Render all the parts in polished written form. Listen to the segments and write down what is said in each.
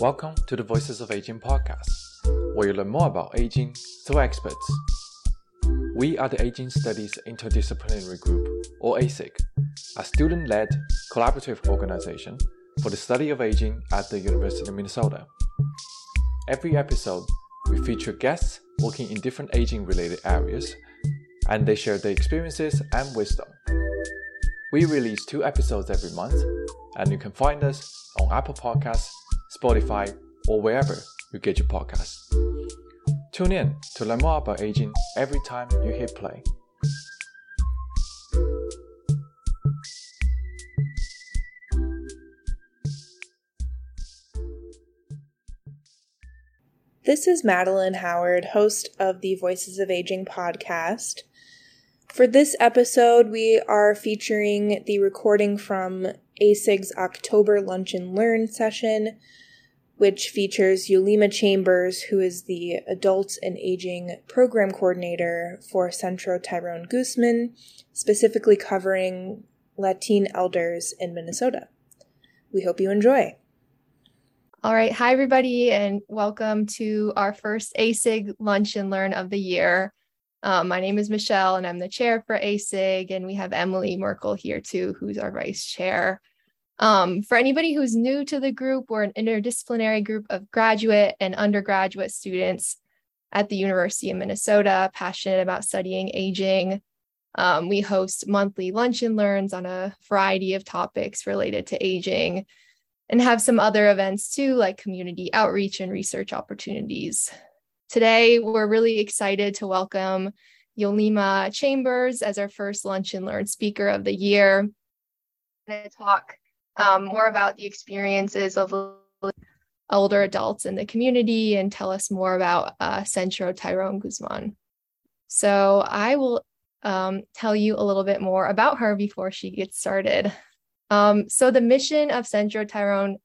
Welcome to the Voices of Aging podcast, where you learn more about aging through experts. We are the Aging Studies Interdisciplinary Group, or ASIG, a student-led collaborative organization for the study of aging at the University of Minnesota. Every episode, we feature guests working in different aging-related areas, and they share their experiences and wisdom. We release 2 episodes every month, and you can find us on Apple Podcasts, Spotify, or wherever you get your podcasts. Tune in to learn more about aging every time you hit play. This is Madeleine Howard, host of the Voices of Aging podcast. For this episode, we are featuring the recording from ASIG's October Lunch and Learn session, which features Yolima Chambers, who is the Adults and Aging Program Coordinator for Centro Tyrone Guzman, specifically covering Latin elders in Minnesota. We hope you enjoy. All right. Hi, everybody, and welcome to our first ASIG Lunch and Learn of the year. My name is Michelle, and I'm the chair for ASIG, and we have Emily Merkel here, too, who's our vice chair. For anybody who's new to the group, we're an interdisciplinary group of graduate and undergraduate students at the University of Minnesota, passionate about studying aging. We host monthly lunch and learns on a variety of topics related to aging and have some other events, too, like community outreach and research opportunities. Today, we're really excited to welcome Yolima Chambers as our first Lunch and Learn speaker of the year. I'm going to talk more about the experiences of older adults in the community and tell us more about Centro Tyrone Guzman. So I will tell you a little bit more about her before she gets started. So the mission of Centro Tyrone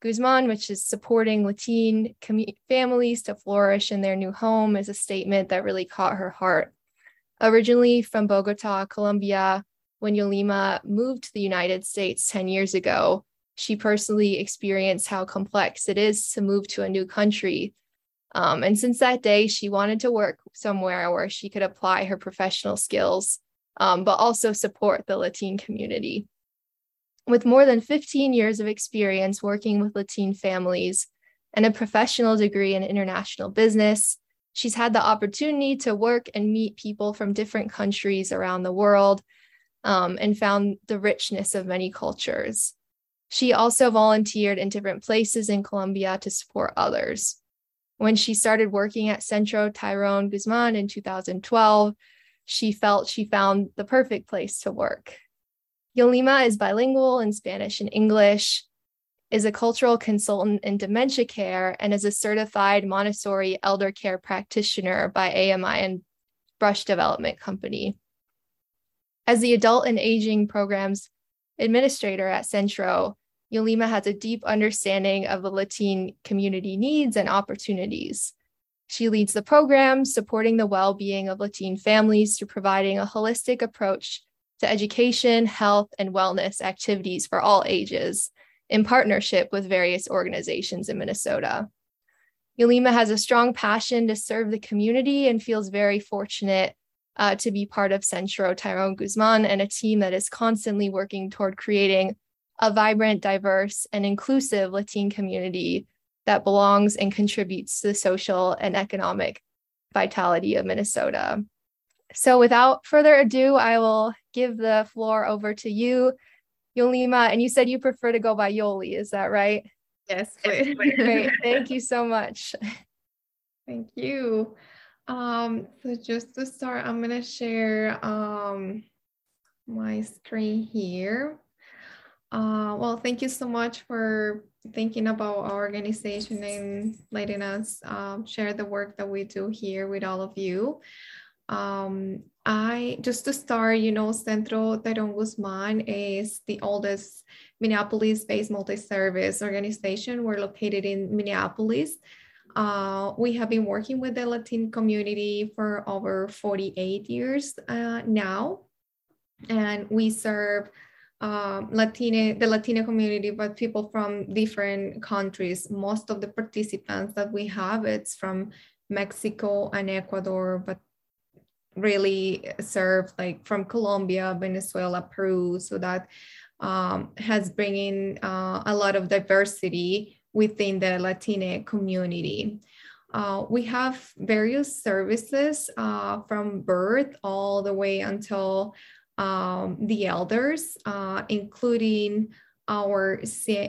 Guzman, which is supporting Latin families to flourish in their new home, is a statement that really caught her heart. Originally from Bogota, Colombia, when Yolima moved to the United States 10 years ago, she personally experienced how complex it is to move to a new country. And since that day, she wanted to work somewhere where she could apply her professional skills, but also support the Latin community. With more than 15 years of experience working with Latin families and a professional degree in international business, she's had the opportunity to work and meet people from different countries around the world, and found the richness of many cultures. She also volunteered in different places in Colombia to support others. When she started working at Centro Tyrone Guzman in 2012, she felt she found the perfect place to work. Yolima is bilingual in Spanish and English, is a cultural consultant in dementia care, and is a certified Montessori elder care practitioner by AMI and Brush Development Company. As the Adult and Aging Programs Administrator at Centro, Yolima has a deep understanding of the Latin community needs and opportunities. She leads the program, supporting the well-being of Latin families through providing a holistic approach to education, health, and wellness activities for all ages in partnership with various organizations in Minnesota. Yolima has a strong passion to serve the community and feels very fortunate to be part of Centro Tyrone Guzman and a team that is constantly working toward creating a vibrant, diverse, and inclusive Latin community that belongs and contributes to the social and economic vitality of Minnesota. So without further ado, I will give the floor over to you, Yolima. And you said you prefer to go by Yoli, is that right? Yes. Great. Thank you so much. Thank you. So just to start, I'm going to share my screen here. Well, thank you so much for thinking about our organization and letting us share the work that we do here with all of you. I just to start, you know, Centro Tyrone Guzman is the oldest Minneapolis-based multi-service organization. We're located in Minneapolis. We have been working with the Latin community for over 48 years now, and we serve the Latina community, but people from different countries. Most of the participants that we have, it's from Mexico and Ecuador, but really serve like from Colombia, Venezuela, Peru. So that has bringing a lot of diversity within the Latina community. We have various services from birth all the way until the elders, including our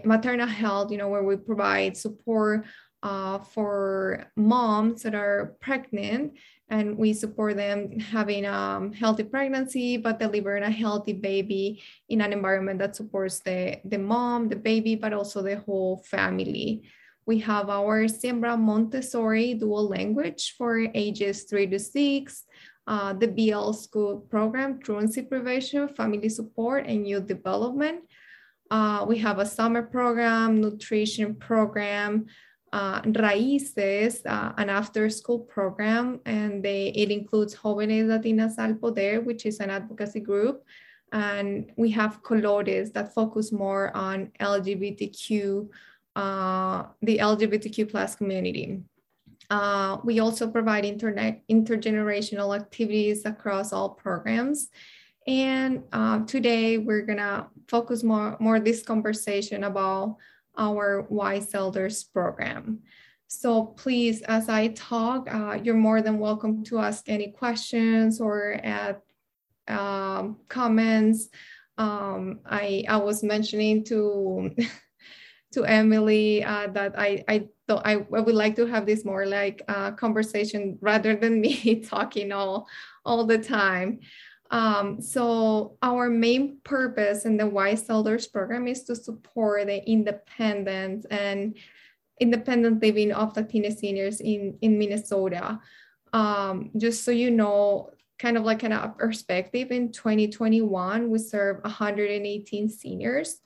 maternal health, you know, where we provide support for moms that are pregnant, and we support them having a healthy pregnancy, but delivering a healthy baby in an environment that supports the mom, the baby, but also the whole family. We have our Siembra Montessori dual language for ages 3 to 6, the BL school program, truancy prevention, family support, and youth development. We have a summer program, nutrition program, Raíces, an after-school program, and it includes Jóvenes Latinas al Poder, which is an advocacy group, and we have Colores that focus more on the LGBTQ+ community. We also provide intergenerational activities across all programs, and today we're gonna focus more this conversation about our Wise Elders program. So please, as I talk, you're more than welcome to ask any questions or add comments. I was mentioning to Emily that I would like to have this more like a conversation rather than me talking all the time. So our main purpose in the Wise Elders program is to support the independence and independent living of Latina seniors in Minnesota. Just so you know, kind of like a perspective, in 2021, we served 118 seniors.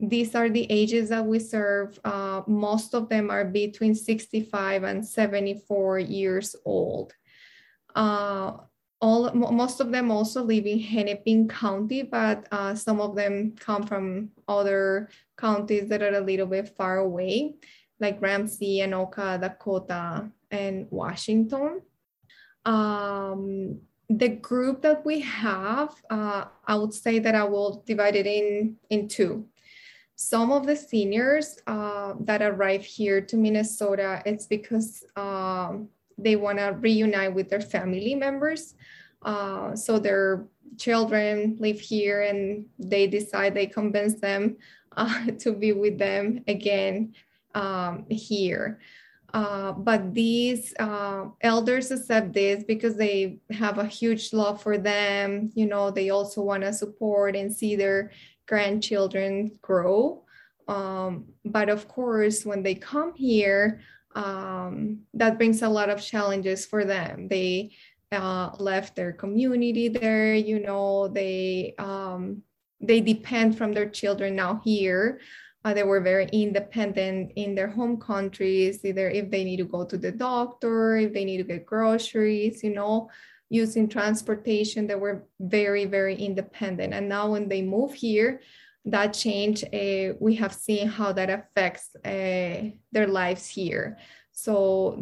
These are the ages that we serve. Most of them are between 65 and 74 years old. Most of them also live in Hennepin County, but some of them come from other counties that are a little bit far away, like Ramsey, Anoka, Dakota, and Washington. The group that we have, I would say that I will divide it in two. Some of the seniors that arrive here to Minnesota, it's because they want to reunite with their family members. So their children live here and they convince them to be with them again here. But these elders accept this because they have a huge love for them. You know, they also want to support and see their grandchildren grow. But of course, when they come here, that brings a lot of challenges for them. They left their community there, you know, they depend from their children now here. They were very independent in their home countries, either if they need to go to the doctor, if they need to get groceries, you know, using transportation, they were very, very independent. And now when they move here, that change, we have seen how that affects their lives here. So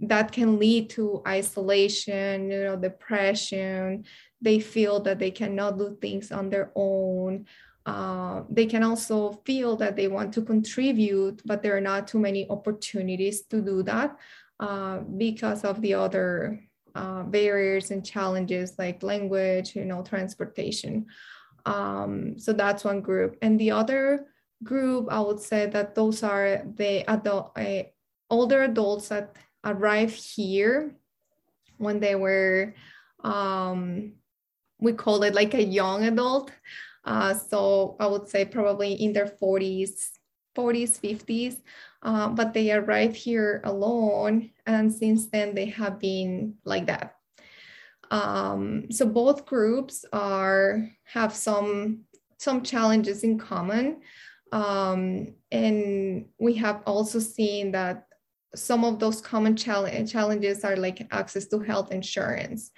that can lead to isolation, you know, depression. They feel that they cannot do things on their own. They can also feel that they want to contribute, but there are not too many opportunities to do that because of the other barriers and challenges like language, you know, transportation. So that's one group. And the other group, I would say that those are the older adults that arrive here when they were, we call it like a young adult. So I would say probably in their 40s, 50s, but they arrived here alone. And since then they have been like that. So both groups have some challenges in common, and we have also seen that some of those common challenges are like access to health insurance.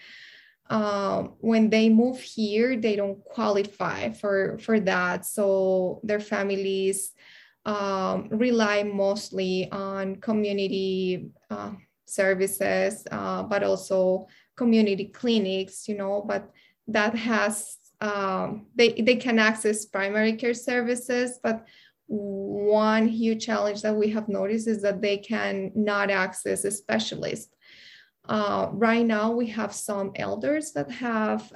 when they move here, they don't qualify for that. So their families rely mostly on community services, but also community clinics, you know, but that has, they can access primary care services, but one huge challenge that we have noticed is that they can not access a specialist. Right now, we have some elders that have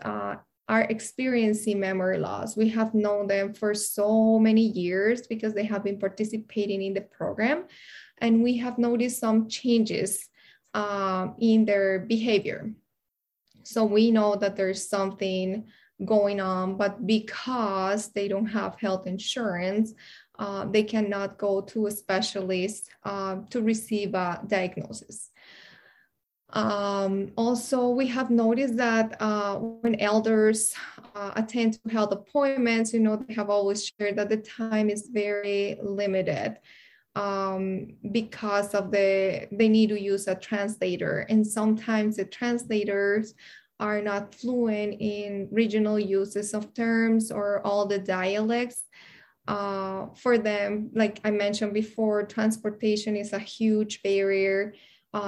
are experiencing memory loss. We have known them for so many years because they have been participating in the program, and we have noticed some changes in their behavior. So we know that there's something going on, but because they don't have health insurance, they cannot go to a specialist to receive a diagnosis. Also, we have noticed that when elders attend to health appointments, you know, they have always shared that the time is very limited because of they need to use a translator. And sometimes the translators are not fluent in regional uses of terms or all the dialects. For them, like I mentioned before, transportation is a huge barrier.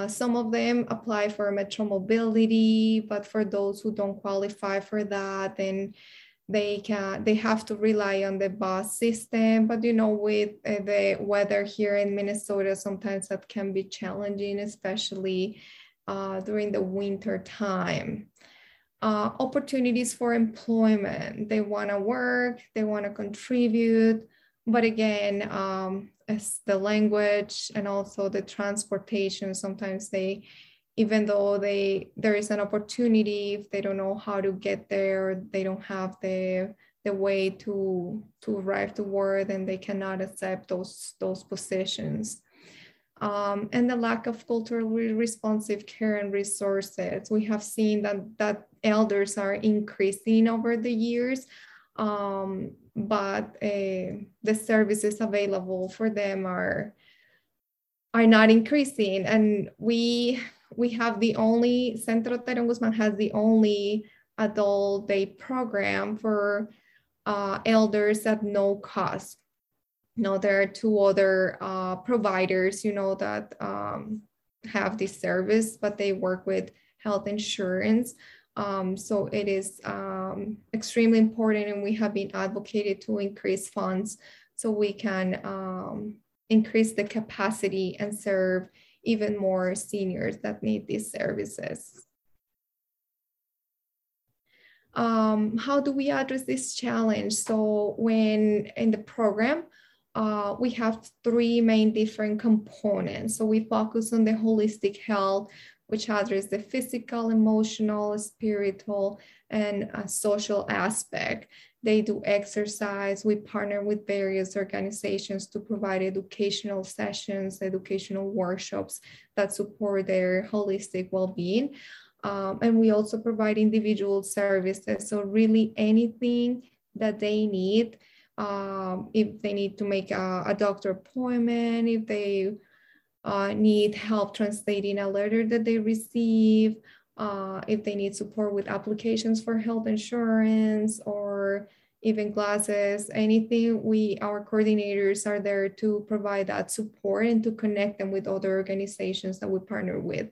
Some of them apply for Metro Mobility, but for those who don't qualify for that, then they have to rely on the bus system. But you know, with the weather here in Minnesota, sometimes that can be challenging, especially during the winter time. Opportunities for employment. They want to work, they want to contribute, but again, as the language and also the transportation, sometimes even though there is an opportunity, if they don't know how to get there, they don't have the way to arrive to work, and they cannot accept those positions. And the lack of culturally responsive care and resources. We have seen that elders are increasing over the years, but the services available for them are not increasing. And we have the only, Centro Tyrone Guzman has the only adult day program for elders at no cost. No, there are two other providers, you know, that have this service, but they work with health insurance. So it is extremely important, and we have been advocated to increase funds so we can increase the capacity and serve even more seniors that need these services. How do we address this challenge? So when in the program, we have three main different components. So we focus on the holistic health, which addresses the physical, emotional, spiritual, and social aspect. They do exercise. We partner with various organizations to provide educational sessions, educational workshops that support their holistic well-being. And we also provide individual services. So really anything that they need, if they need to make a doctor appointment, if they need help translating a letter that they receive, if they need support with applications for health insurance or even glasses, anything, our coordinators are there to provide that support and to connect them with other organizations that we partner with.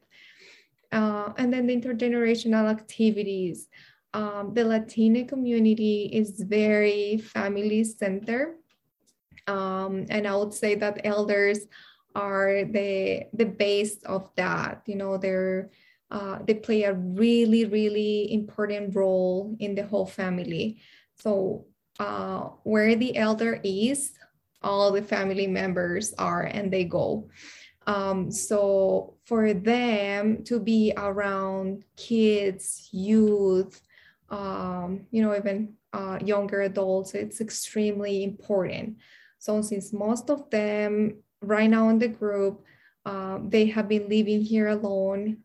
And then the intergenerational activities. The Latina community is very family-centered. And I would say that elders are the base of that. You know, they play a really, really important role in the whole family. So where the elder is, all the family members are, and they go. So for them to be around kids, youth, you know, even younger adults, it's extremely important. So since most of them right now in the group, they have been living here alone.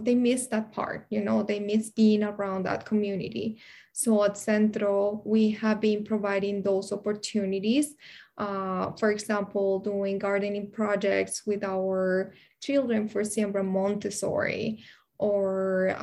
They miss that part, you know, they miss being around that community. So at Centro, we have been providing those opportunities. For example, doing gardening projects with our children for Siembra Montessori, or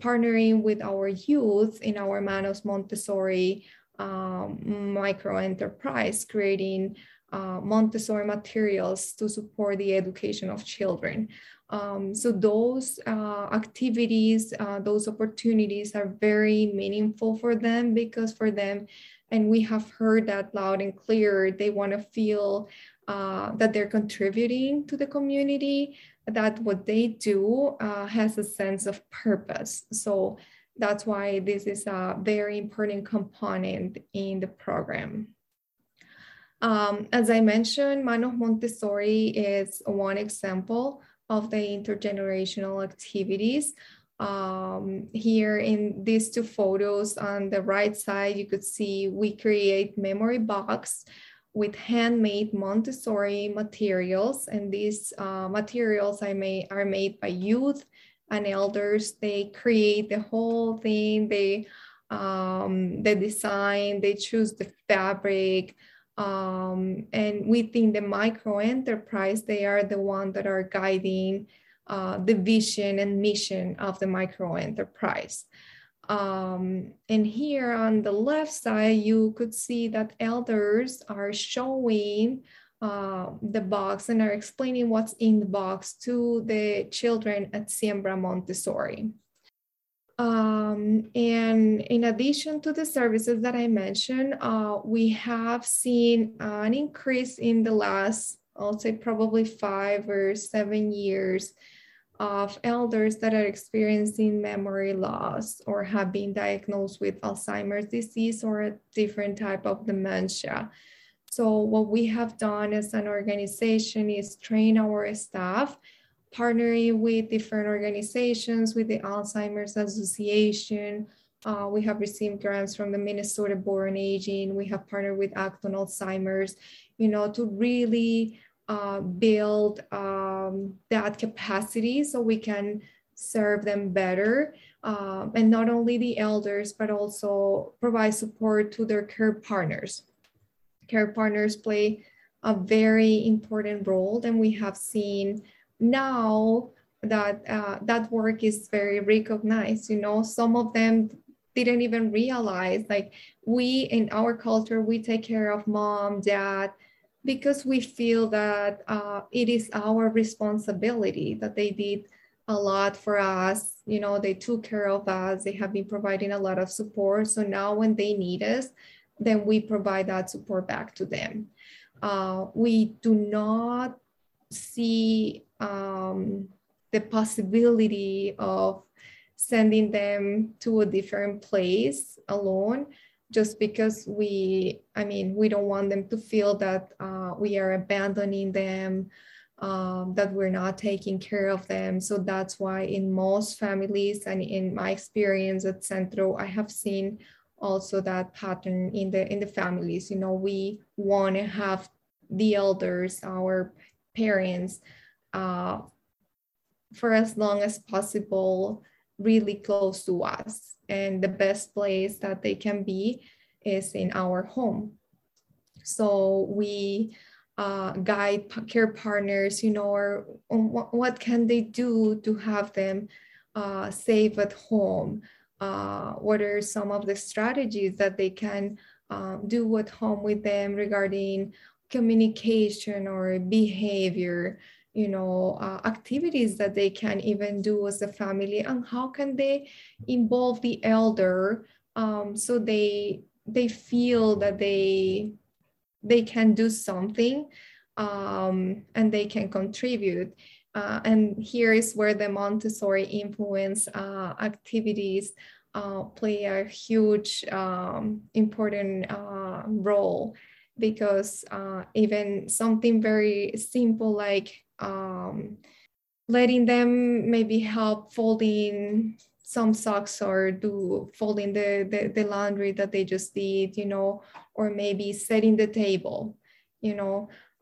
partnering with our youth in our Manos Montessori micro enterprise, creating Montessori materials to support the education of children. So those activities, those opportunities are very meaningful for them, because for them, and we have heard that loud and clear, they want to feel that they're contributing to the community, that what they do has a sense of purpose. So that's why this is a very important component in the program. As I mentioned, Manos Montessori is one example of the intergenerational activities. Here in these two photos on the right side, you could see we create memory box with handmade Montessori materials. And these materials are made by youth and elders. They create the whole thing. They design, they choose the fabric. And within the micro enterprise, they are the ones that are guiding the vision and mission of the micro enterprise. And here on the left side, you could see that elders are showing the box and are explaining what's in the box to the children at Siembra Montessori. And in addition to the services that I mentioned, we have seen an increase in the last, I'll say probably 5 or 7 years, of elders that are experiencing memory loss or have been diagnosed with Alzheimer's disease or a different type of dementia. So what we have done as an organization is train our staff, partnering with different organizations, with the Alzheimer's Association. We have received grants from the Minnesota Board on Aging. We have partnered with Act on Alzheimer's, to really build that capacity so we can serve them better. And not only the elders, but also provide support to their care partners. Care partners play a very important role, and we have seen now that that work is very recognized. Some of them didn't even realize, like, we in our culture, we take care of mom, dad, because we feel that it is our responsibility, that they did a lot for us. They took care of us. They have been providing a lot of support. So now when they need us, then we provide that support back to them. We do not see the possibility of sending them to a different place alone, just because we don't want them to feel that we are abandoning them, that we're not taking care of them. So that's why in most families, and in my experience at Centro, I have seen also that pattern in the families. We want to have the elders, our parents, for as long as possible, really close to us. And the best place that they can be is in our home. So we guide care partners, or what can they do to have them safe at home? What are some of the strategies that they can do at home with them regarding communication or behavior, activities that they can even do as a family, and how can they involve the elder so they feel that they can do something and they can contribute. And here is where the Montessori influence activities play a huge important role. Because even something very simple like letting them maybe help folding some socks or do folding the laundry that they just did, or maybe setting the table,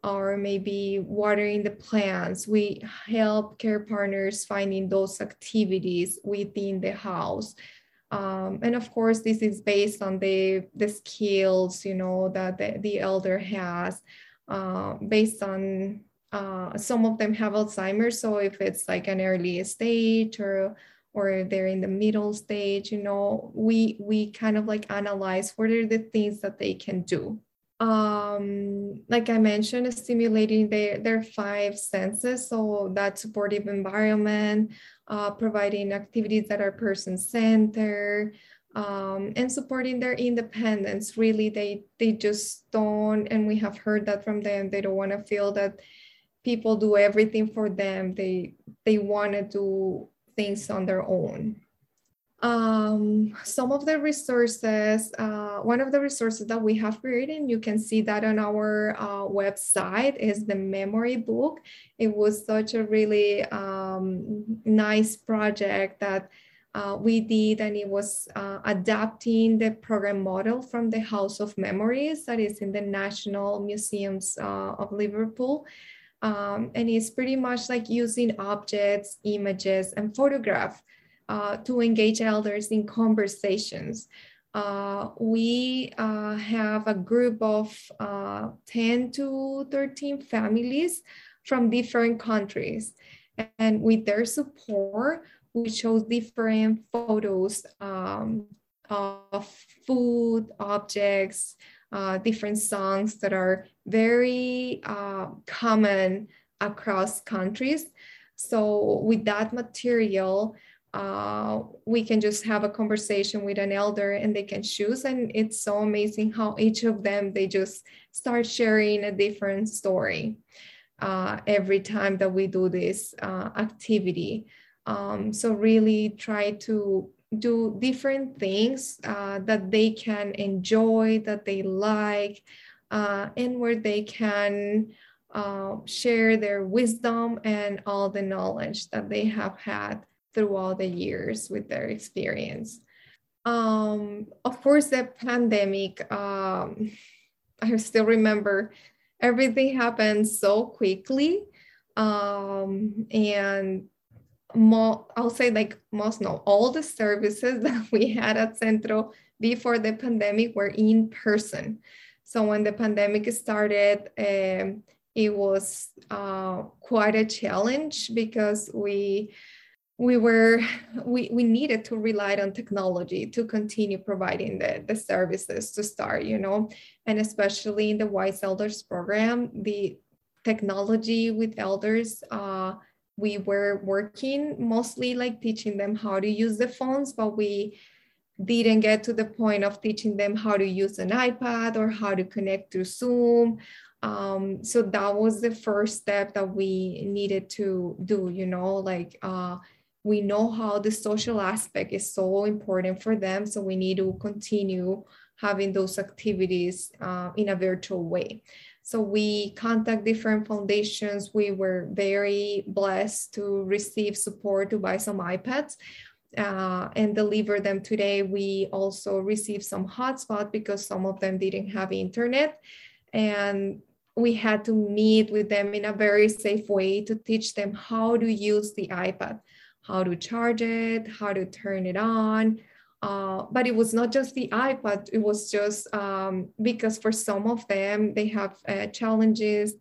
or maybe watering the plants. We help care partners finding those activities within the house. And of course, this is based on the skills, that the elder has, based on some of them have Alzheimer's. So if it's like an early stage or they're in the middle stage, you know, we kind of like analyze what are the things that they can do. Like I mentioned, stimulating their five senses, so that supportive environment, providing activities that are person-centered, and supporting their independence. Really, they just don't, and we have heard that from them, they don't want to feel that people do everything for them. They want to do things on their own. Some of the resources, one of the resources that we have created, and you can see that on our website, is the memory book. It was such a really nice project that we did, and it was adapting the program model from the House of Memories that is in the National Museums of Liverpool. And it's pretty much like using objects, images, and photographs to engage elders in conversations. We have a group of 10 to 13 families from different countries. And with their support, we chose different photos of food, objects, different songs that are very common across countries. So with that material, we can just have a conversation with an elder and they can choose. And it's so amazing how each of them, they just start sharing a different story every time that we do this activity. So really try to do different things that they can enjoy, that they like, and where they can share their wisdom and all the knowledge that they have had throughout the years with their experience. Of course, the pandemic, I still remember everything happened so quickly. And I'll say like most, no, all the services that we had at Centro before the pandemic were in person. So when the pandemic started, it was quite a challenge because we needed to rely on technology to continue providing the services to start, you know, and especially in the Wise Elders program, the technology with elders, we were working mostly like teaching them how to use the phones, but we didn't get to the point of teaching them how to use an iPad or how to connect to Zoom. So that was the first step that we needed to do, you know, like, we know how the social aspect is so important for them. So we need to continue having those activities in a virtual way. So we contact different foundations. We were very blessed to receive support to buy some iPads and deliver them today. We also received some hotspots because some of them didn't have internet. And we had to meet with them in a very safe way to teach them how to use the iPad, how to charge it, how to turn it on. But it was not just the iPad, it was just because for some of them, they have challenges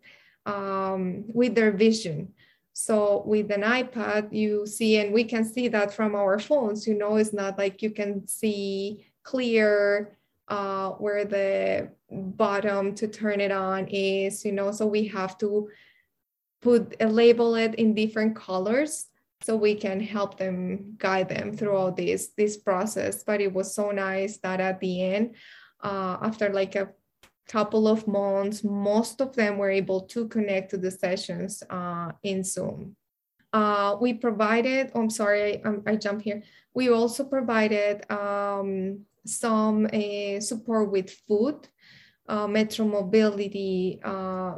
with their vision. So with an iPad, you see, and we can see that from our phones, you know, it's not like you can see clear where the bottom to turn it on is, you know, so we have to label it in different colors. So we can help them, guide them throughout this process. But it was so nice that at the end, after like a couple of months, most of them were able to connect to the sessions in Zoom. We provided, I jumped here. We also provided some support with food. Metro Mobility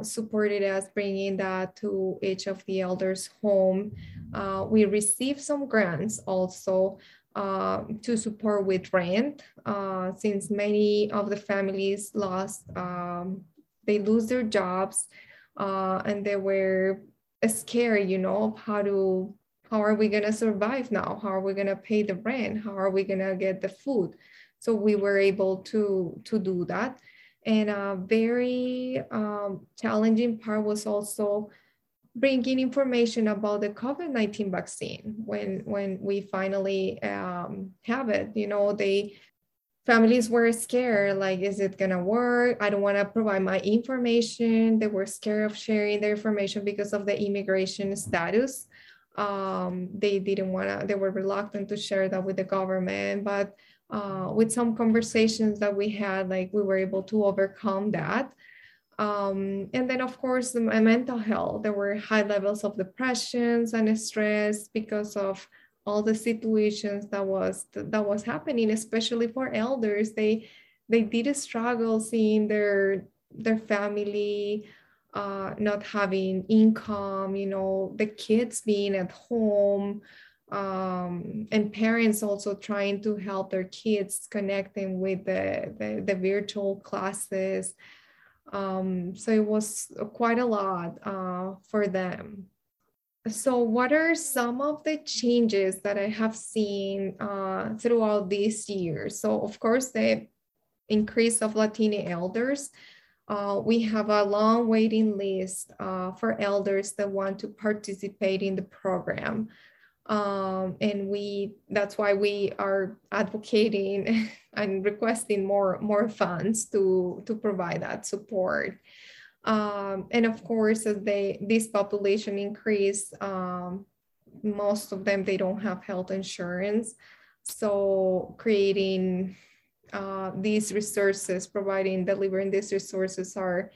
supported us bringing that to each of the elders' home. We received some grants also to support with rent, since many of the families lose their jobs, and they were scared, you know, how are we gonna survive now? How are we gonna pay the rent? How are we gonna get the food? So we were able to do that. And a very challenging part was also bringing information about the COVID-19 vaccine when we finally have it. You know, families were scared, like, is it going to work? I don't want to provide my information. They were scared of sharing their information because of the immigration status. They didn't want to, they were reluctant to share that with the government, but with some conversations that we had, like, we were able to overcome that. And then, of course, my mental health, there were high levels of depressions and stress because of all the situations that was happening, especially for elders. They did struggle seeing their family not having income, you know, the kids being at home, and parents also trying to help their kids connecting with the virtual classes. So it was quite a lot for them. So what are some of the changes that I have seen throughout this year? So, of course, the increase of Latina elders. We have a long waiting list for elders that want to participate in the program. That's why we are advocating and requesting more funds to provide that support. And of course, as this population increase, most of them, they don't have health insurance. So creating these resources, delivering these resources are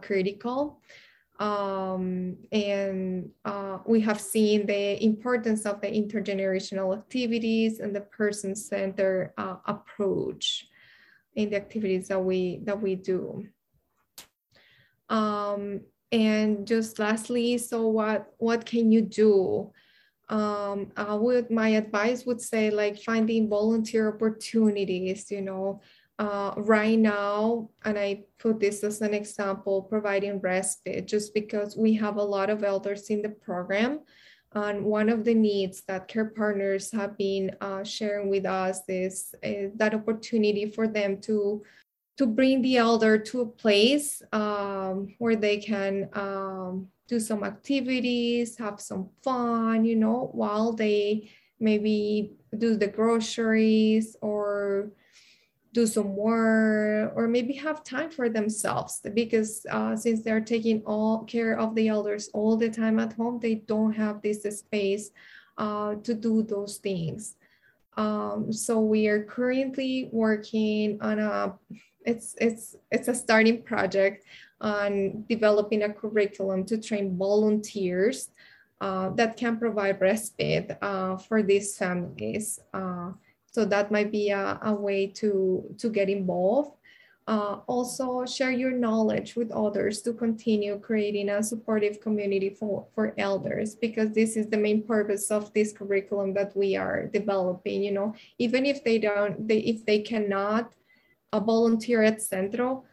critical. We have seen the importance of the intergenerational activities and the person-centered approach in the activities that we do. And just lastly, so what can you do? My advice would say, like, finding volunteer opportunities, you know, right now, and I put this as an example, providing respite, just because we have a lot of elders in the program. And one of the needs that care partners have been sharing with us is that opportunity for them to bring the elder to a place where they can do some activities, have some fun, you know, while they maybe do the groceries or do some work, or maybe have time for themselves, because since they're taking all care of the elders all the time at home, they don't have this space to do those things. So we are currently working on it's a starting project on developing a curriculum to train volunteers that can provide respite for these families. So that might be a way to get involved. Also, share your knowledge with others to continue creating a supportive community for elders, because this is the main purpose of this curriculum that we are developing. You know, even if they cannot volunteer at Centro,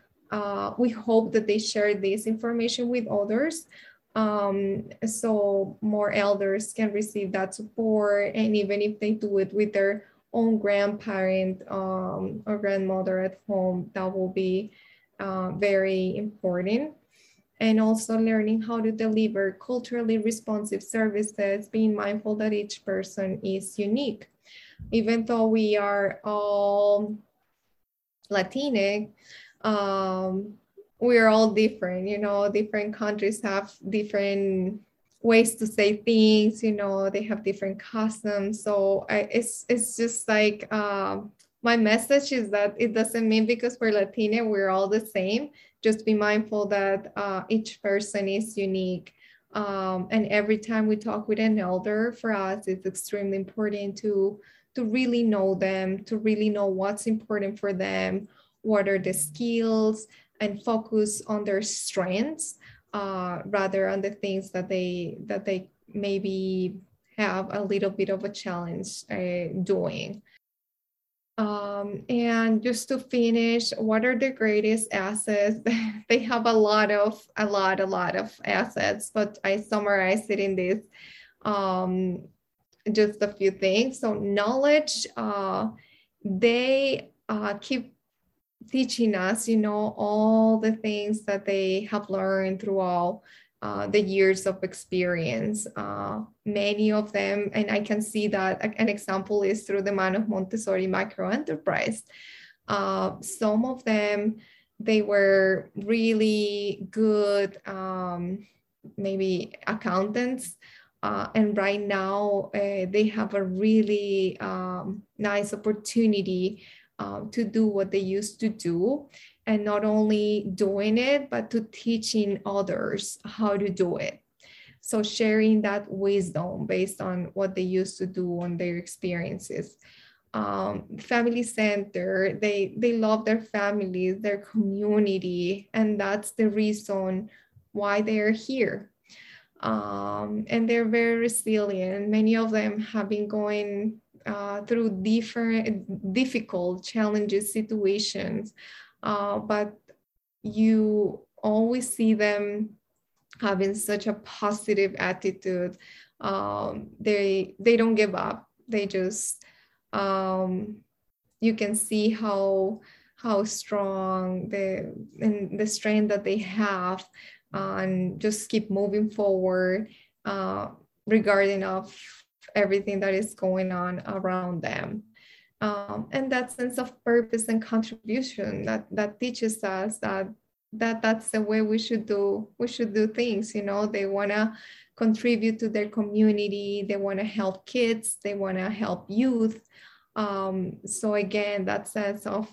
we hope that they share this information with others, so more elders can receive that support. And even if they do it with their own grandparent or grandmother at home, that will be very important. And also learning how to deliver culturally responsive services, being mindful that each person is unique. Even though we are all Latinx, we are all different, you know, different countries have different ways to say things, you know, they have different customs. So it's just like, my message is that it doesn't mean because we're Latina, we're all the same. Just be mindful that each person is unique. And every time we talk with an elder, for us, it's extremely important to really know them, to really know what's important for them, what are the skills, and focus on their strengths rather on the things that they maybe have a little bit of a challenge doing. And just to finish, what are the greatest assets? They have a lot of assets, but I summarized it in this, just a few things. So knowledge, they keep teaching us, you know, all the things that they have learned throughout the years of experience, many of them, and I can see that an example is through the Manos Montessori microenterprise. Some of them, they were really good, maybe accountants, and right now they have a really nice opportunity to do what they used to do. And not only doing it, but to teaching others how to do it. So sharing that wisdom based on what they used to do on their experiences. Family center, they love their families, their community, and that's the reason why they're here. And they're very resilient. Many of them have been going through different difficult challenges, situations. But you always see them having such a positive attitude. They don't give up. They just, you can see how strong the strength that they have, and just keep moving forward regarding of everything that is going on around them. And that sense of purpose and contribution that teaches us that's the way we should do things. You know, they want to contribute to their community. They want to help kids. They want to help youth. So again, that sense of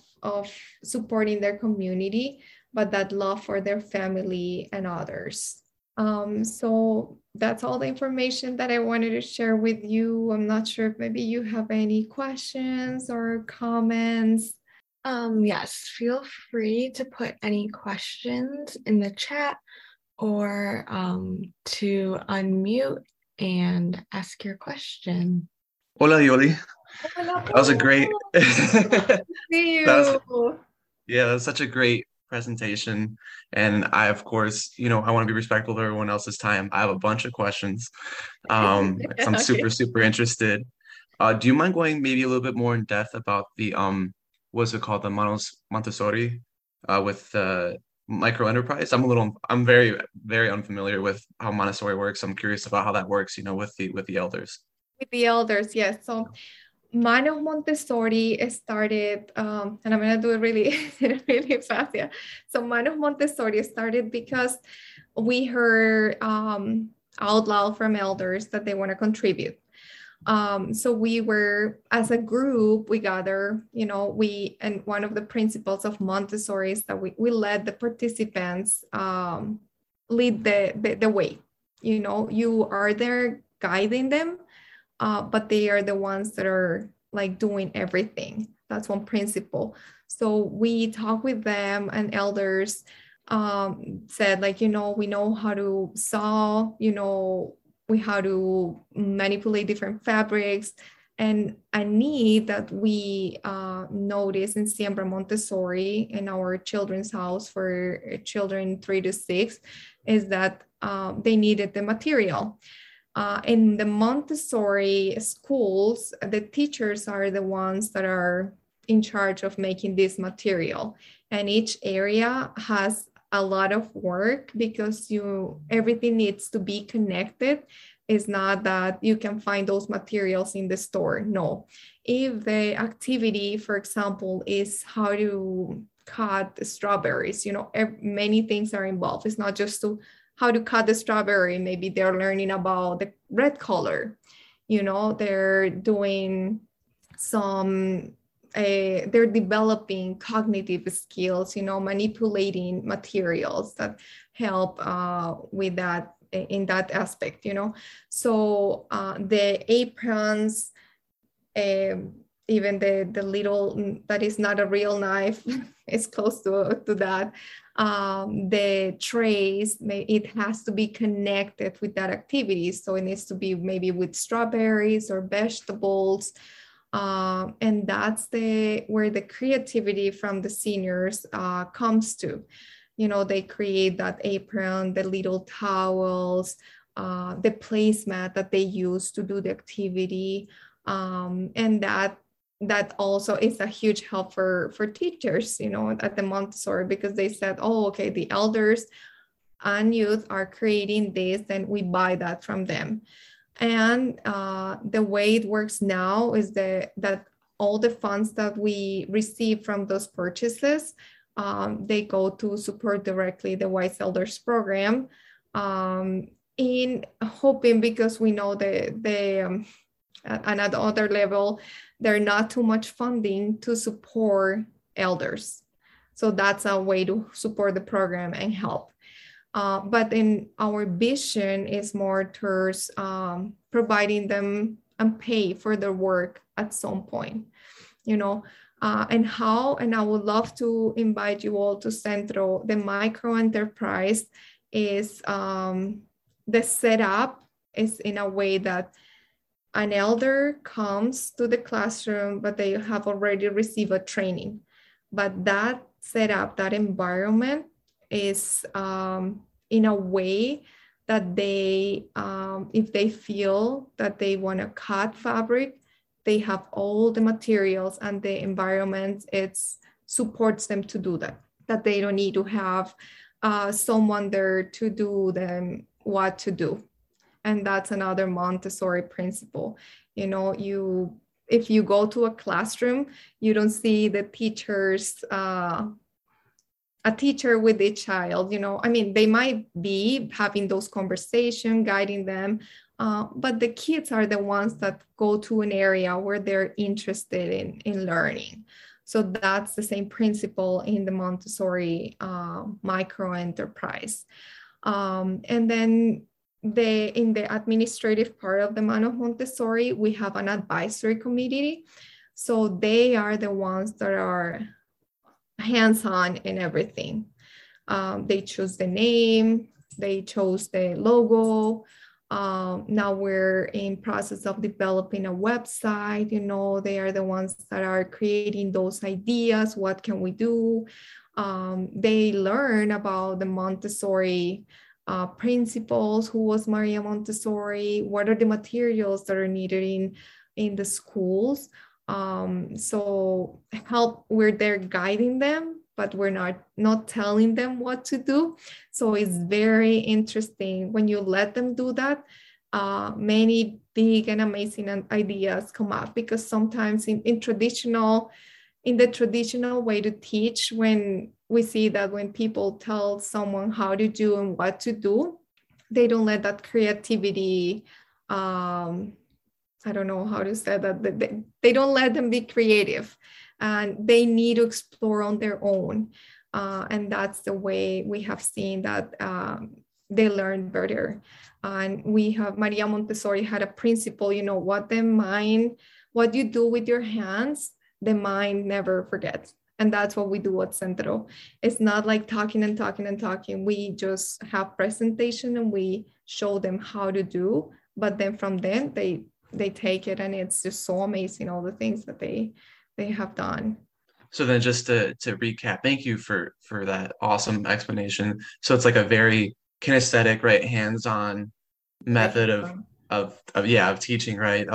supporting their community, but that love for their family and others. So that's all the information that I wanted to share with you. I'm not sure if maybe you have any questions or comments. Yes, feel free to put any questions in the chat or to unmute and ask your question. Hola, Yoli. Hola, that was a great. See you. That was such a great presentation, and I, of course, you know, I want to be respectful of everyone else's time. I have a bunch of questions. I'm super interested. Do you mind going maybe a little bit more in depth about the what's it called, the Manos Montessori with the micro enterprise? I'm very, very unfamiliar with how Montessori works. I'm curious about how that works, you know, with the elders. With the elders, yes. So Manos Montessori started, and I'm going to do it really fast. Yeah. So Manos Montessori started because we heard out loud from elders that they want to contribute. So we were, as a group, we gather, you know, and one of the principles of Montessori is that we let the participants lead the way. You know, you are there guiding them. But they are the ones that are like doing everything. That's one principle. So we talk with them, and elders said, like, you know, we know how to sew, you know, we how to manipulate different fabrics. And a need that we noticed in Siembra Montessori in our children's house for children 3 to 6 is that they needed the material. In the Montessori schools, the teachers are the ones that are in charge of making this material. And each area has a lot of work because everything needs to be connected. It's not that you can find those materials in the store. No. If the activity, for example, is how to cut strawberries, you know, many things are involved. It's not just how to cut the strawberry. Maybe they're learning about the red color, you know, they're doing they're developing cognitive skills, you know, manipulating materials that help with that in that aspect, you know. So the aprons, even the little, that is not a real knife, it's close to that. The trays, it has to be connected with that activity. So it needs to be maybe with strawberries or vegetables. And that's where the creativity from the seniors comes to. You know, they create that apron, the little towels, the placemat that they use to do the activity. And that also is a huge help for teachers, you know, at the Montessori, because they said, oh, okay, the elders and youth are creating this, and we buy that from them. And the way it works now is that all the funds that we receive from those purchases, they go to support directly the Wise Elders program, in hoping, because we know that they, and at the other level, there's not too much funding to support elders. So that's a way to support the program and help. But in our vision is more towards providing them and pay for their work at some point, you know, and I would love to invite you all to Centro. The micro enterprise is the setup is in a way that an elder comes to the classroom, but they have already received a training, but that setup, that environment is in a way that they, if they feel that they want to cut fabric, they have all the materials and the environment, it supports them to do that, that they don't need to have someone there to do them what to do. And that's another Montessori principle. You know, if you go to a classroom, you don't see the teachers, a teacher with a child, you know, I mean, they might be having those conversations, guiding them, but the kids are the ones that go to an area where they're interested in learning. So that's the same principle in the Montessori micro enterprise. And then in the administrative part of the Manos Montessori, we have an advisory committee. So they are the ones that are hands-on in everything. They choose the name, they chose the logo. Now we're in process of developing a website. You know, they are the ones that are creating those ideas. What can we do? They learn about the Montessori principles. Who was Maria Montessori? What are the materials that are needed in the schools? So we're there guiding them, but we're not telling them what to do. So it's very interesting when you let them do that, many big and amazing ideas come up, because sometimes in the traditional way to teach, when we see that when people tell someone how to do and what to do, they don't let that creativity, I don't know how to say that, they don't let them be creative, and they need to explore on their own. And that's the way we have seen that they learn better. And we have Maria Montessori had a principle, you know, what you do with your hands, the mind never forgets. And that's what we do at Centro. It's not like talking and talking and talking. We just have presentation and we show them how to do, but then from then they take it, and it's just so amazing, all the things that they have done. So then just to recap, thank you for that awesome explanation. So it's like a very kinesthetic, right, hands-on method of teaching, right,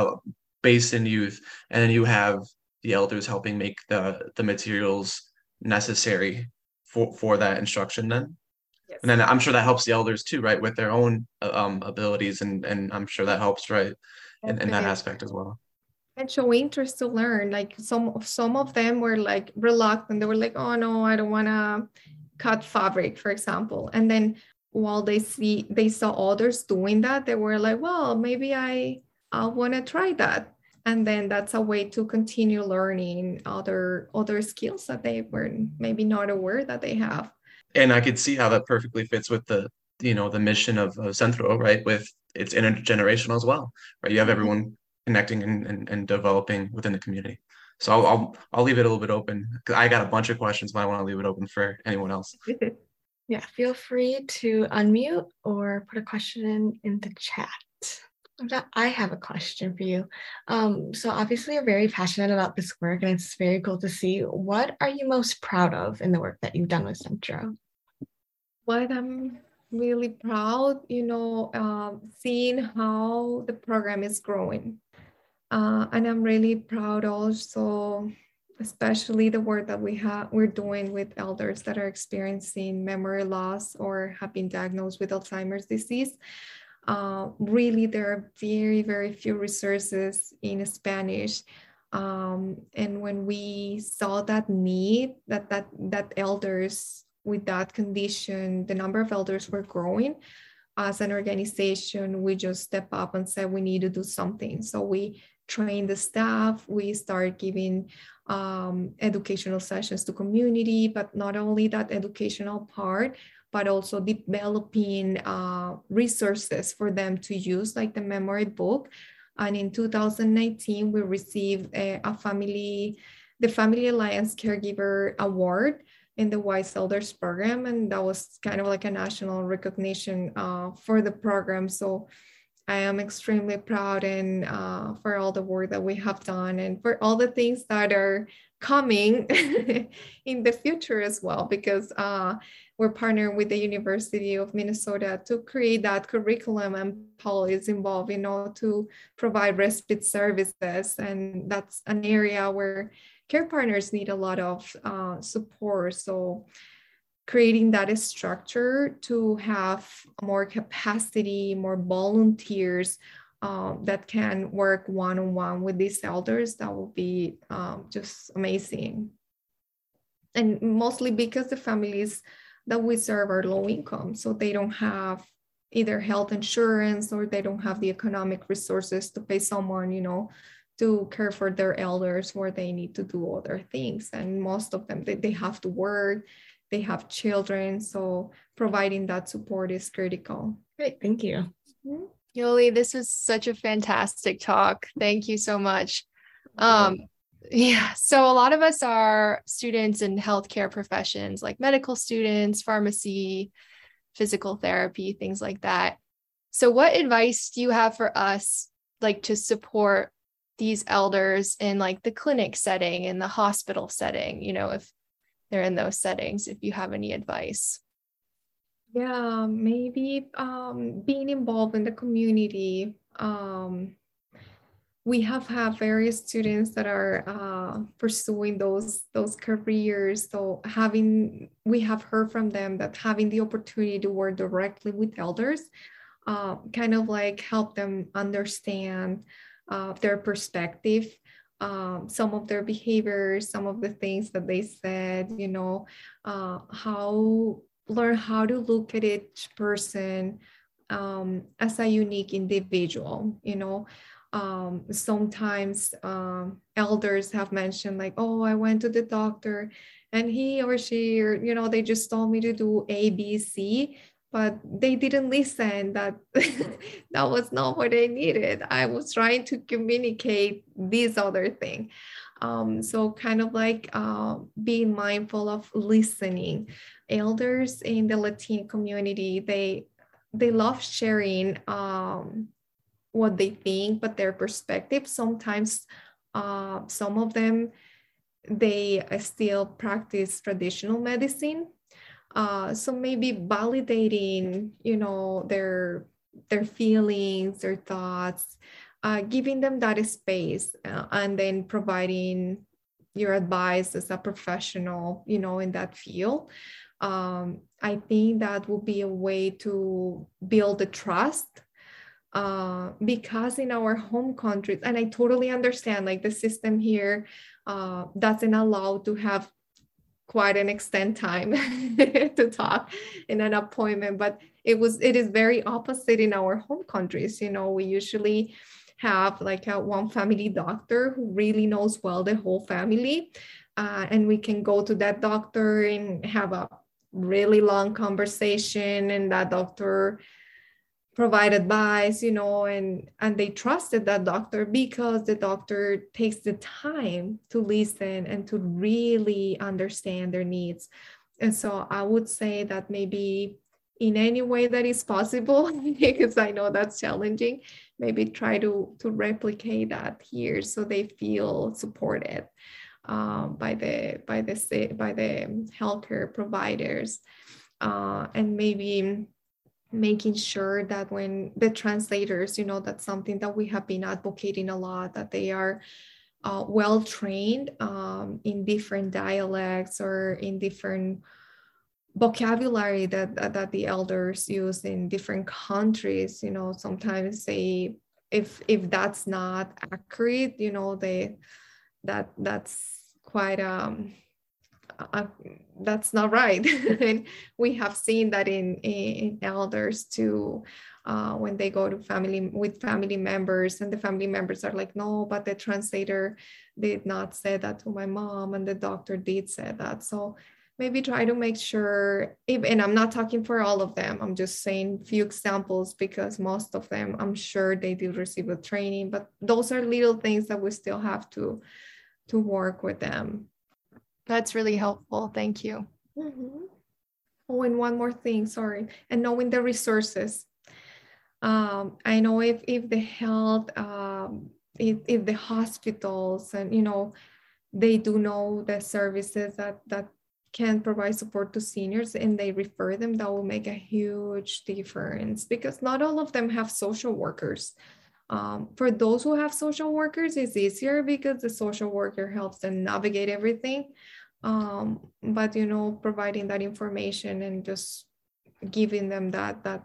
based in youth. And then you have the elders helping make the materials necessary for that instruction then? Yes. And then I'm sure that helps the elders too, right, with their own abilities, and I'm sure that helps, right? In that aspect as well. And show interest to learn. Like some of them were like reluctant. They were like, oh no, I don't want to cut fabric, for example. And then while they saw others doing that, they were like, well, maybe I want to try that. And then that's a way to continue learning other skills that they were maybe not aware that they have. And I could see how that perfectly fits with the mission of Centro, right? With it's intergenerational as well, right? You have everyone connecting and developing within the community. So I'll leave it a little bit open, because I got a bunch of questions, but I want to leave it open for anyone else. Yeah, feel free to unmute or put a question in the chat. I have a question for you. So obviously you're very passionate about this work, and it's very cool to see. What are you most proud of in the work that you've done with Centro? What I'm really proud, you know, seeing how the program is growing. And I'm really proud also especially the work that we're doing with elders that are experiencing memory loss or have been diagnosed with Alzheimer's disease. Really, there are very, very few resources in Spanish. And when we saw that need, that elders with that condition, the number of elders were growing, as an organization, we just step up and said, we need to do something. So we train the staff, we start giving educational sessions to community, but not only that educational part, but also developing resources for them to use, like the memory book. And in 2019, we received the Family Alliance Caregiver Award in the Wise Elders program. And that was kind of like a national recognition for the program. So I am extremely proud and for all the work that we have done and for all the things that are coming in the future as well, because we're partnering with the University of Minnesota to create that curriculum, and Paul is involved, you know, to provide respite services. And that's an area where care partners need a lot of support. So creating that structure to have more capacity, more volunteers that can work one-on-one with these elders, that will be just amazing. And mostly because the families that we serve are low income, so they don't have either health insurance or they don't have the economic resources to pay someone, you know, to care for their elders where they need to do other things. And most of them, they have to work, they have children. So providing that support is critical. Great, thank you. Mm-hmm. Yoli, this was such a fantastic talk. Thank you so much. Yeah, so a lot of us are students in healthcare professions, like medical students, pharmacy, physical therapy, things like that. So what advice do you have for us, like, to support these elders in, like, the clinic setting, in the hospital setting, you know, if they're in those settings, if you have any advice? Yeah, maybe being involved in the community. We have various students that are pursuing those careers. So we have heard from them that having the opportunity to work directly with elders kind of like help them understand their perspective, some of their behaviors, some of the things that they said, you know, learn how to look at each person as a unique individual, you know. Sometimes elders have mentioned, like, oh, I went to the doctor and he or she, or, you know, they just told me to do A, B, C, but they didn't listen. That was not what I needed. I was trying to communicate this other thing. So kind of like being mindful of listening. Elders in the Latin community, they love sharing what they think, but their perspective. Sometimes some of them, they still practice traditional medicine. So maybe validating, you know, their feelings, their thoughts, giving them that space, and then providing your advice as a professional, you know, in that field. I think that will be a way to build the trust, because in our home countries, and I totally understand, like, the system here doesn't allow to have quite an extent time to talk in an appointment, but it is very opposite in our home countries. You know, we usually have like one family doctor who really knows well the whole family, and we can go to that doctor and have a really long conversation, and that doctor provide advice, you know, and they trusted that doctor because the doctor takes the time to listen and to really understand their needs. And so I would say that maybe in any way that is possible, because I know that's challenging, maybe try to replicate that here so they feel supported by the healthcare providers, and maybe making sure that when the translators, you know, that's something that we have been advocating a lot, that they are well-trained in different dialects or in different vocabulary that the elders use in different countries. You know, sometimes they, if that's not accurate, you know, that's quite that's not right. And we have seen that in elders too, when they go to family members, and the family members are like, no, but the translator did not say that to my mom, and the doctor did say that. So maybe try to make sure, and I'm not talking for all of them, I'm just saying a few examples, because most of them, I'm sure they did receive a training, but those are little things that we still have to work with them. That's really helpful. Thank you. Mm-hmm. Oh, and one more thing, sorry. And knowing the resources. I know if the health, if the hospitals, and, you know, they do know the services that can provide support to seniors, and they refer them, that will make a huge difference, because not all of them have social workers. For those who have social workers, it's easier because the social worker helps them navigate everything. But, you know, providing that information and just giving them that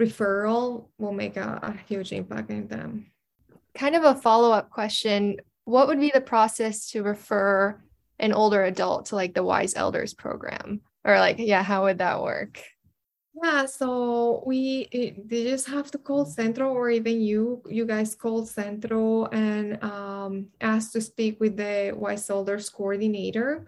referral will make a huge impact in them. Kind of a follow-up question. What would be the process to refer an older adult to like the Wise Elders program? Or like, yeah, how would that work? Yeah, so they just have to call Centro, or even you guys call Centro and ask to speak with the Wise Elders coordinator.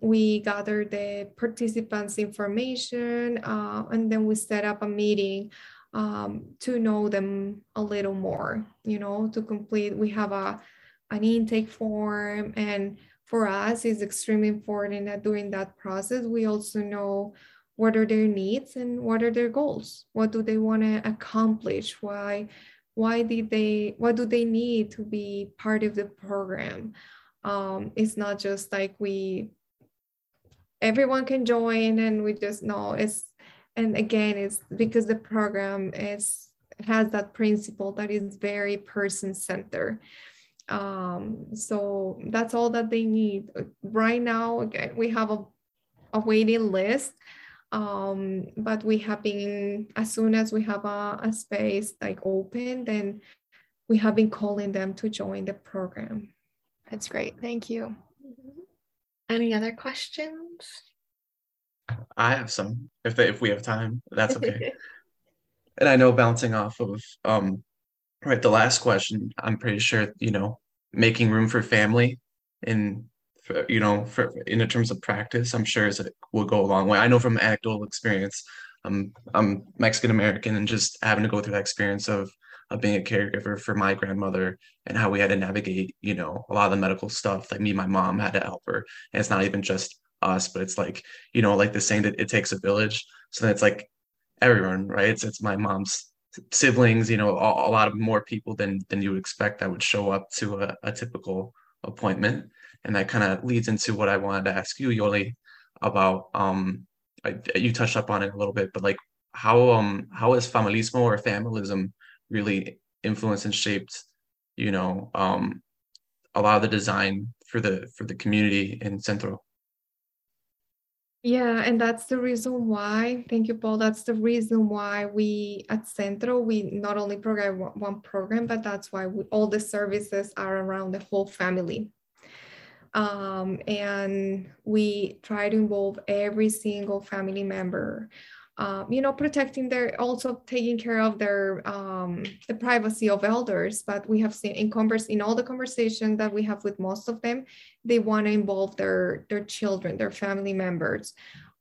We gather the participants' information, and then we set up a meeting to know them a little more, you know, to complete. We have an intake form, and for us, it's extremely important that during that process, we also know what are their needs and what are their goals? What do they want to accomplish? What do they need to be part of the program? It's not just like everyone can join and we just know and again, it's because the program has that principle that is very person-centered. So that's all that they need. Right now, again, we have a waiting list. But we have been, as soon as we have a space like open, then we have been calling them to join the program. That's great. Thank you. Mm-hmm. Any other questions? I have some, if we have time, that's okay. And I know, bouncing off of, the last question, I'm pretty sure, you know, making room for family and, you know, in terms of practice, I'm sure will go a long way. I know from anecdotal experience, I'm Mexican-American, and just having to go through that experience of being a caregiver for my grandmother, and how we had to navigate, you know, a lot of the medical stuff. Like me and my mom had to help her. And it's not even just us, but it's like, you know, like the saying that it takes a village. So then it's like everyone, right? It's my mom's siblings, you know, a lot of more people than you would expect that would show up to a typical appointment. And that kind of leads into what I wanted to ask you, Yoli, about, you touched up on it a little bit, but like how has familismo or familism really influenced and shaped, you know, a lot of the design for the community in Centro? Yeah, and that's the reason why, thank you, Paul, that's the reason why we at Centro, we not only provide one program, but that's why all the services are around the whole family. And we try to involve every single family member, you know, protecting also taking care of the privacy of elders. But we have seen in all the conversation that we have with most of them, they want to involve their children, their family members.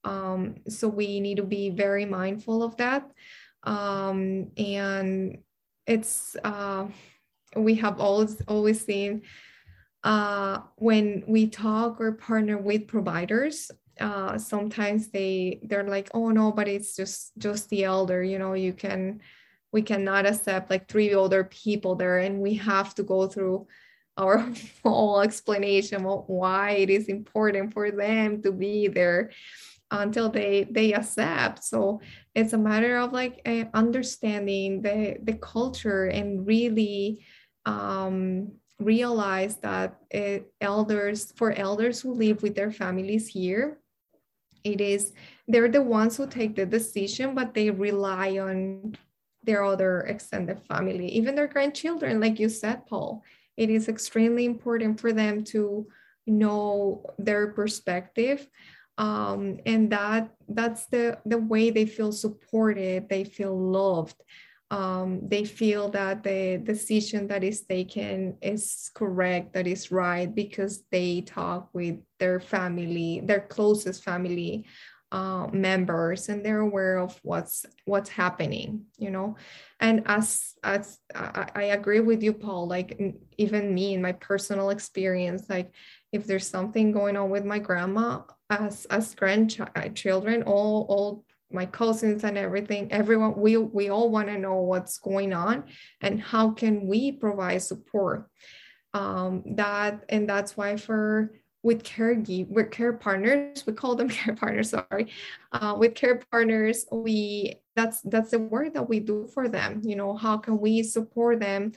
So we need to be very mindful of that. And it's, we have always seen, when we talk or partner with providers, sometimes they're like, oh no, but it's just the elder, you know, we cannot accept like three older people there, and we have to go through our whole explanation of why it is important for them to be there until they accept. So it's a matter of like understanding the culture and really realize that elders who live with their families here, they're the ones who take the decision, but they rely on their other extended family, even their grandchildren, like you said, Paul. It is extremely important for them to know their perspective. And that's the way they feel supported, they feel loved. They feel that the decision that is taken is correct, that is right, because they talk with their family, their closest family members, and they're aware of what's happening, you know. And as I agree with you, Paul, like even me in my personal experience, like if there's something going on with my grandma, as grandchildren, all my cousins and everything, everyone, we all want to know what's going on and how can we provide support. That's why with care partners, we call them care partners, sorry. With care partners, that's the work that we do for them. You know, how can we support them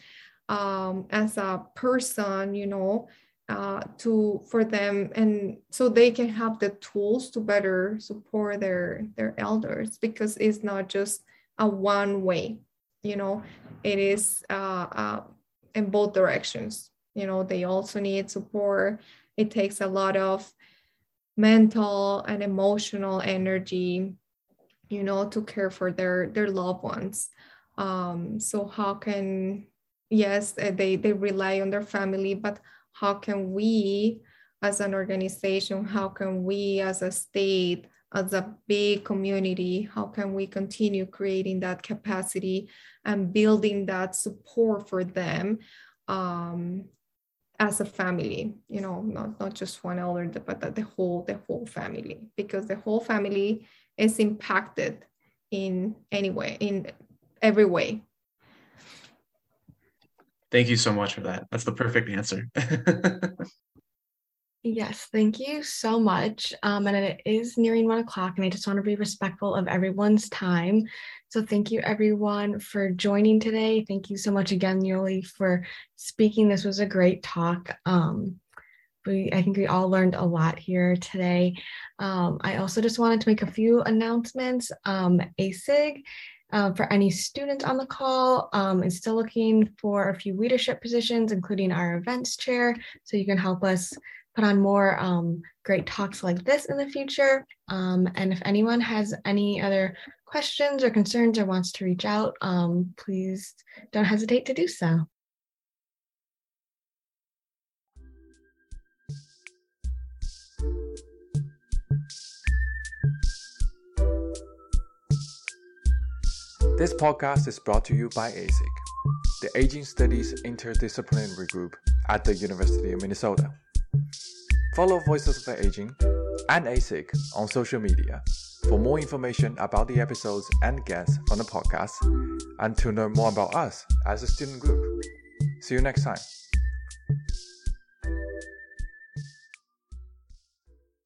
as a person, you know, for them, and so they can have the tools to better support their elders, because it's not just a one way, you know, it is in both directions. You know, they also need support. It takes a lot of mental and emotional energy, you know, to care for their loved ones. So how can, yes, they rely on their family, but how can we as an organization, how can we as a state, as a big community, how can we continue creating that capacity and building that support for them as a family, you know, not just one elder, but the whole family, because the whole family is impacted in every way. Thank you so much for that. That's the perfect answer. Yes, thank you so much. And it is nearing 1:00, and I just want to be respectful of everyone's time. So thank you everyone for joining today. Thank you so much again, Yoli, for speaking. This was a great talk. I think we all learned a lot here today. I also just wanted to make a few announcements. ASIG, for any students on the call, is still looking for a few leadership positions, including our events chair, so you can help us put on more great talks like this in the future. And if anyone has any other questions or concerns or wants to reach out, please don't hesitate to do so. This podcast is brought to you by ASIG, the Aging Studies Interdisciplinary Group at the University of Minnesota. Follow Voices of Aging and ASIG on social media for more information about the episodes and guests on the podcast, and to learn more about us as a student group. See you next time.